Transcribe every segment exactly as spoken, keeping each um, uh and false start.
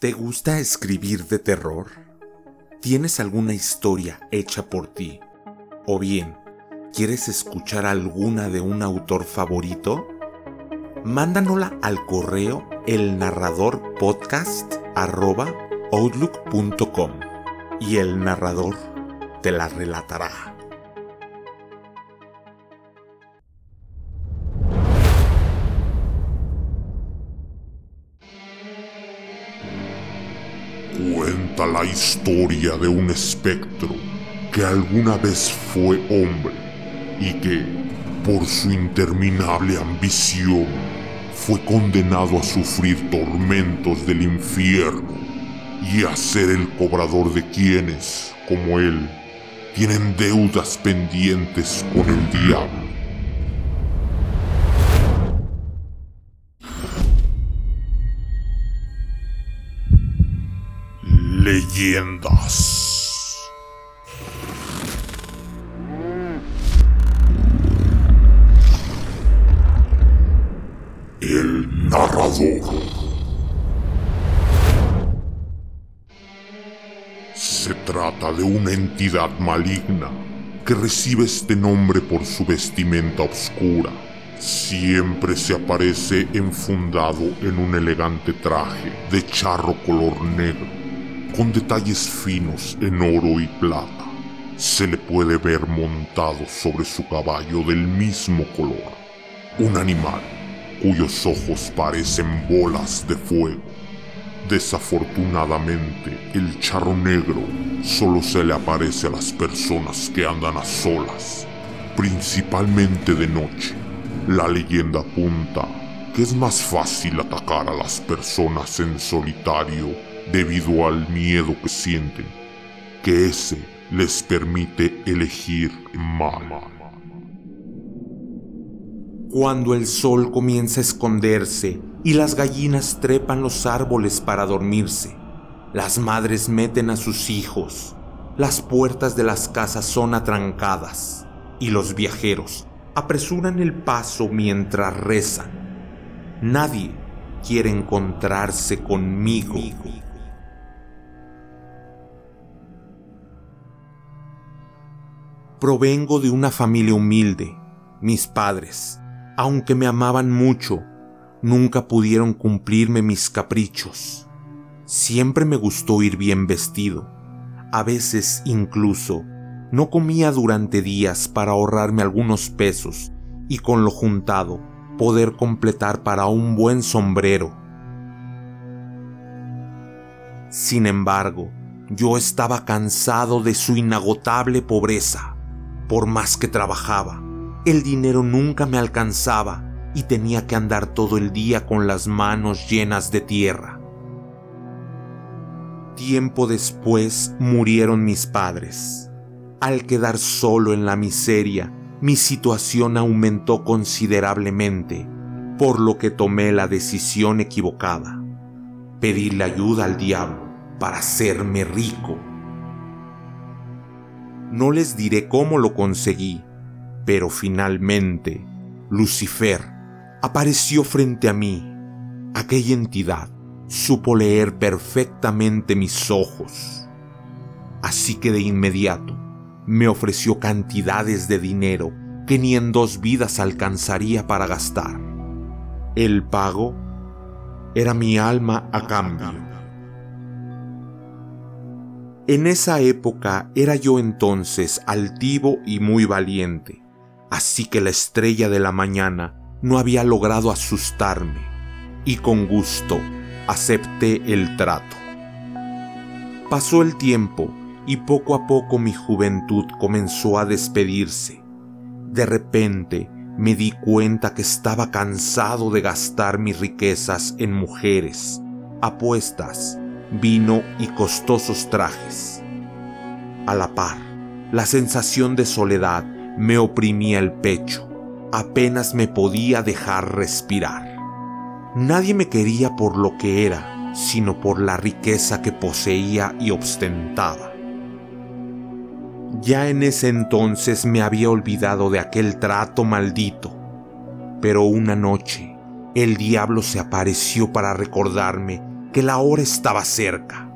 ¿Te gusta escribir de terror? ¿Tienes alguna historia hecha por ti? ¿O bien, quieres escuchar alguna de un autor favorito? Mándanosla al correo elnarradorpodcast arroba outlook punto com y El Narrador te la relatará. Cuenta la historia de un espectro que alguna vez fue hombre y que, por su interminable ambición, fue condenado a sufrir tormentos del infierno y a ser el cobrador de quienes, como él, tienen deudas pendientes con el diablo. Leyendas. El Narrador. Se trata de una entidad maligna que recibe este nombre por su vestimenta oscura. Siempre se aparece enfundado en un elegante traje de charro color negro, con detalles finos en oro y plata. Se le puede ver montado sobre su caballo del mismo color, un animal cuyos ojos parecen bolas de fuego. Desafortunadamente, el Charro Negro solo se le aparece a las personas que andan a solas, principalmente de noche. La leyenda apunta que es más fácil atacar a las personas en solitario debido al miedo que sienten, que ese les permite elegir mal. Cuando el sol comienza a esconderse y las gallinas trepan los árboles para dormirse, las madres meten a sus hijos, las puertas de las casas son atrancadas y los viajeros apresuran el paso mientras rezan. Nadie quiere encontrarse conmigo. Provengo de una familia humilde. Mis padres, aunque me amaban mucho, nunca pudieron cumplirme mis caprichos. Siempre me gustó ir bien vestido. A veces, incluso, no comía durante días para ahorrarme algunos pesos y con lo juntado poder completar para un buen sombrero. Sin embargo, yo estaba cansado de su inagotable pobreza. Por más que trabajaba, el dinero nunca me alcanzaba y tenía que andar todo el día con las manos llenas de tierra. Tiempo después murieron mis padres. Al quedar solo en la miseria, mi situación aumentó considerablemente, por lo que tomé la decisión equivocada: pedirle ayuda al diablo para hacerme rico. No les diré cómo lo conseguí, pero finalmente Lucifer apareció frente a mí. Aquella entidad supo leer perfectamente mis ojos, así que de inmediato me ofreció cantidades de dinero que ni en dos vidas alcanzaría para gastar. El pago era mi alma a cambio. En esa época era yo entonces altivo y muy valiente, así que la estrella de la mañana no había logrado asustarme, y con gusto acepté el trato. Pasó el tiempo y poco a poco mi juventud comenzó a despedirse. De repente me di cuenta que estaba cansado de gastar mis riquezas en mujeres, apuestas, vino y costosos trajes. A la par, la sensación de soledad me oprimía el pecho. Apenas me podía dejar respirar. Nadie me quería por lo que era, sino por la riqueza que poseía y ostentaba. Ya en ese entonces me había olvidado de aquel trato maldito, pero una noche el diablo se apareció para recordarme que la hora estaba cerca.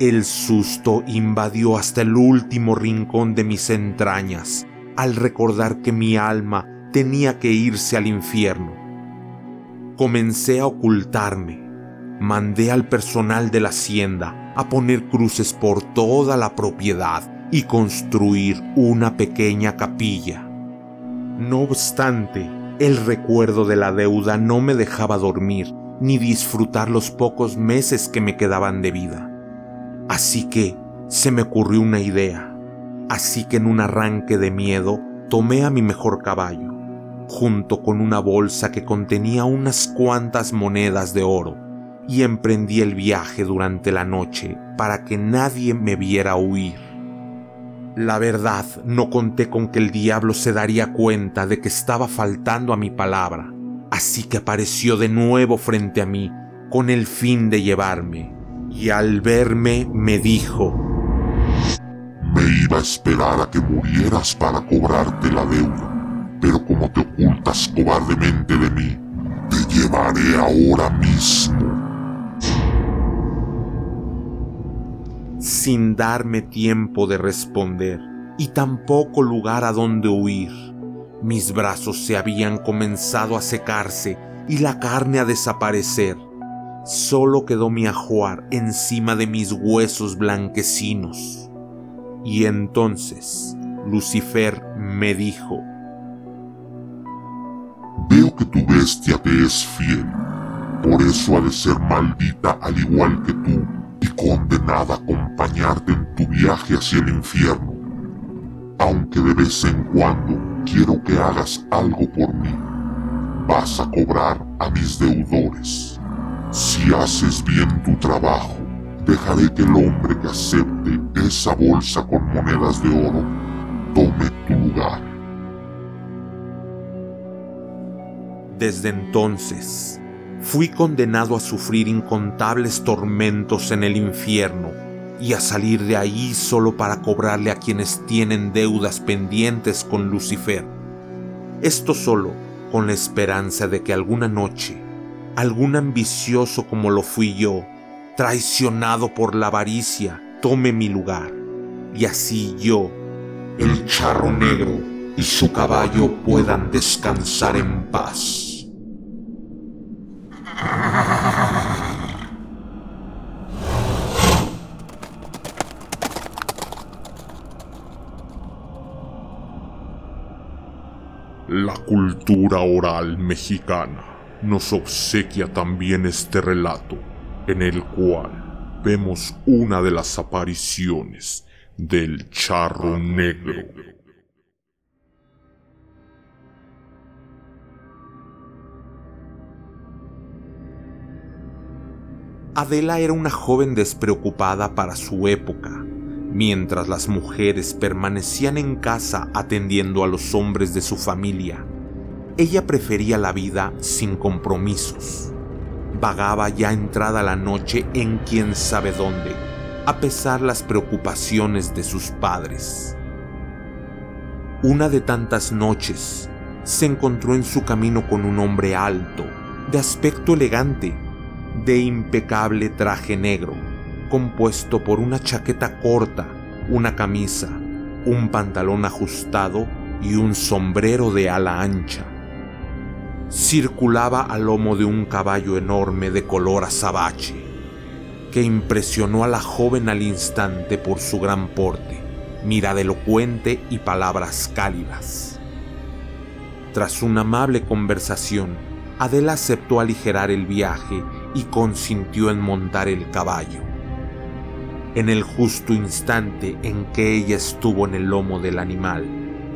El susto invadió hasta el último rincón de mis entrañas al recordar que mi alma tenía que irse al infierno. Comencé a ocultarme. Mandé al personal de la hacienda a poner cruces por toda la propiedad y construir una pequeña capilla. No obstante, el recuerdo de la deuda no me dejaba dormir ni disfrutar los pocos meses que me quedaban de vida. Así que se me ocurrió una idea. Así que en un arranque de miedo, tomé a mi mejor caballo, junto con una bolsa que contenía unas cuantas monedas de oro, y emprendí el viaje durante la noche para que nadie me viera huir. La verdad, no conté con que el diablo se daría cuenta de que estaba faltando a mi palabra, así que apareció de nuevo frente a mí con el fin de llevarme, y al verme me dijo: me iba a esperar a que murieras para cobrarte la deuda, pero como te ocultas cobardemente de mí, te llevaré ahora mismo. Sin darme tiempo de responder y tampoco lugar a donde huir, mis brazos se habían comenzado a secarse y la carne a desaparecer. Solo quedó mi ajuar encima de mis huesos blanquecinos. Y entonces Lucifer me dijo: veo que tu bestia te es fiel, por eso ha de ser maldita al igual que tú y condenada a acompañarte en tu viaje hacia el infierno. Aunque de vez en cuando quiero que hagas algo por mí. Vas a cobrar a mis deudores. Si haces bien tu trabajo, dejaré que el hombre que acepte esa bolsa con monedas de oro tome tu lugar. Desde entonces, fui condenado a sufrir incontables tormentos en el infierno y a salir de ahí solo para cobrarle a quienes tienen deudas pendientes con Lucifer. Esto solo con la esperanza de que alguna noche, algún ambicioso como lo fui yo, traicionado por la avaricia, tome mi lugar. Y así yo, el Charro Negro y su caballo puedan descansar en paz. La cultura oral mexicana nos obsequia también este relato, en el cual vemos una de las apariciones del Charro Negro. Adela era una joven despreocupada para su época. Mientras las mujeres permanecían en casa atendiendo a los hombres de su familia, ella prefería la vida sin compromisos. Vagaba ya entrada la noche en quién sabe dónde, a pesar las preocupaciones de sus padres. Una de tantas noches, se encontró en su camino con un hombre alto, de aspecto elegante, de impecable traje negro, compuesto por una chaqueta corta, una camisa, un pantalón ajustado y un sombrero de ala ancha. Circulaba al lomo de un caballo enorme de color azabache, que impresionó a la joven al instante por su gran porte, mirada elocuente y palabras cálidas. Tras una amable conversación, Adela aceptó aligerar el viaje y consintió en montar el caballo. En el justo instante en que ella estuvo en el lomo del animal,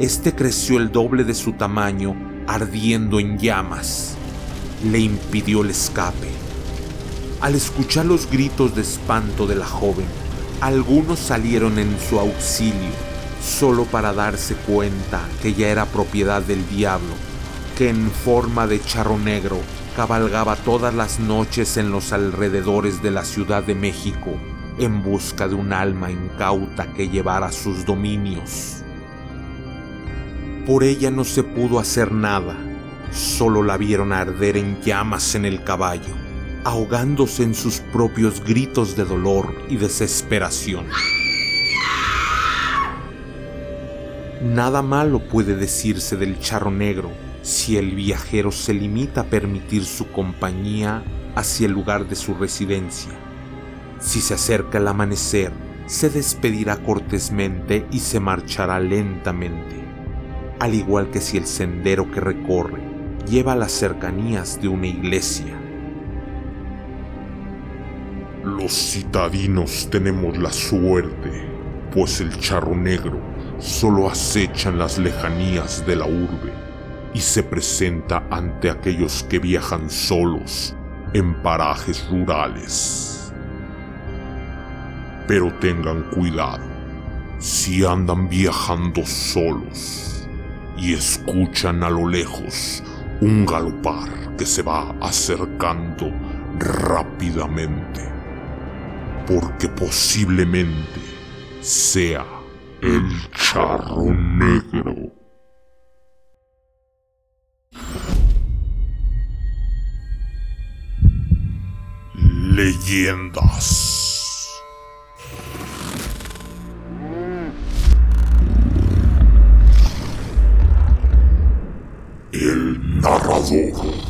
este creció el doble de su tamaño, ardiendo en llamas. Le impidió el escape. Al escuchar los gritos de espanto de la joven, algunos salieron en su auxilio, solo para darse cuenta que ya era propiedad del diablo, que en forma de Charro Negro cabalgaba todas las noches en los alrededores de la Ciudad de México en busca de un alma incauta que llevara a sus dominios. Por ella no se pudo hacer nada, solo la vieron arder en llamas en el caballo, ahogándose en sus propios gritos de dolor y desesperación. Nada malo puede decirse del Charro Negro si el viajero se limita a permitir su compañía hacia el lugar de su residencia. Si se acerca el amanecer, se despedirá cortésmente y se marchará lentamente, al igual que si el sendero que recorre lleva a las cercanías de una iglesia. Los citadinos tenemos la suerte, pues el Charro Negro solo acecha en las lejanías de la urbe y se presenta ante aquellos que viajan solos en parajes rurales. Pero tengan cuidado si andan viajando solos y escuchan a lo lejos un galopar que se va acercando rápidamente, porque posiblemente sea el Charro Negro. Leyendas. El Narrador.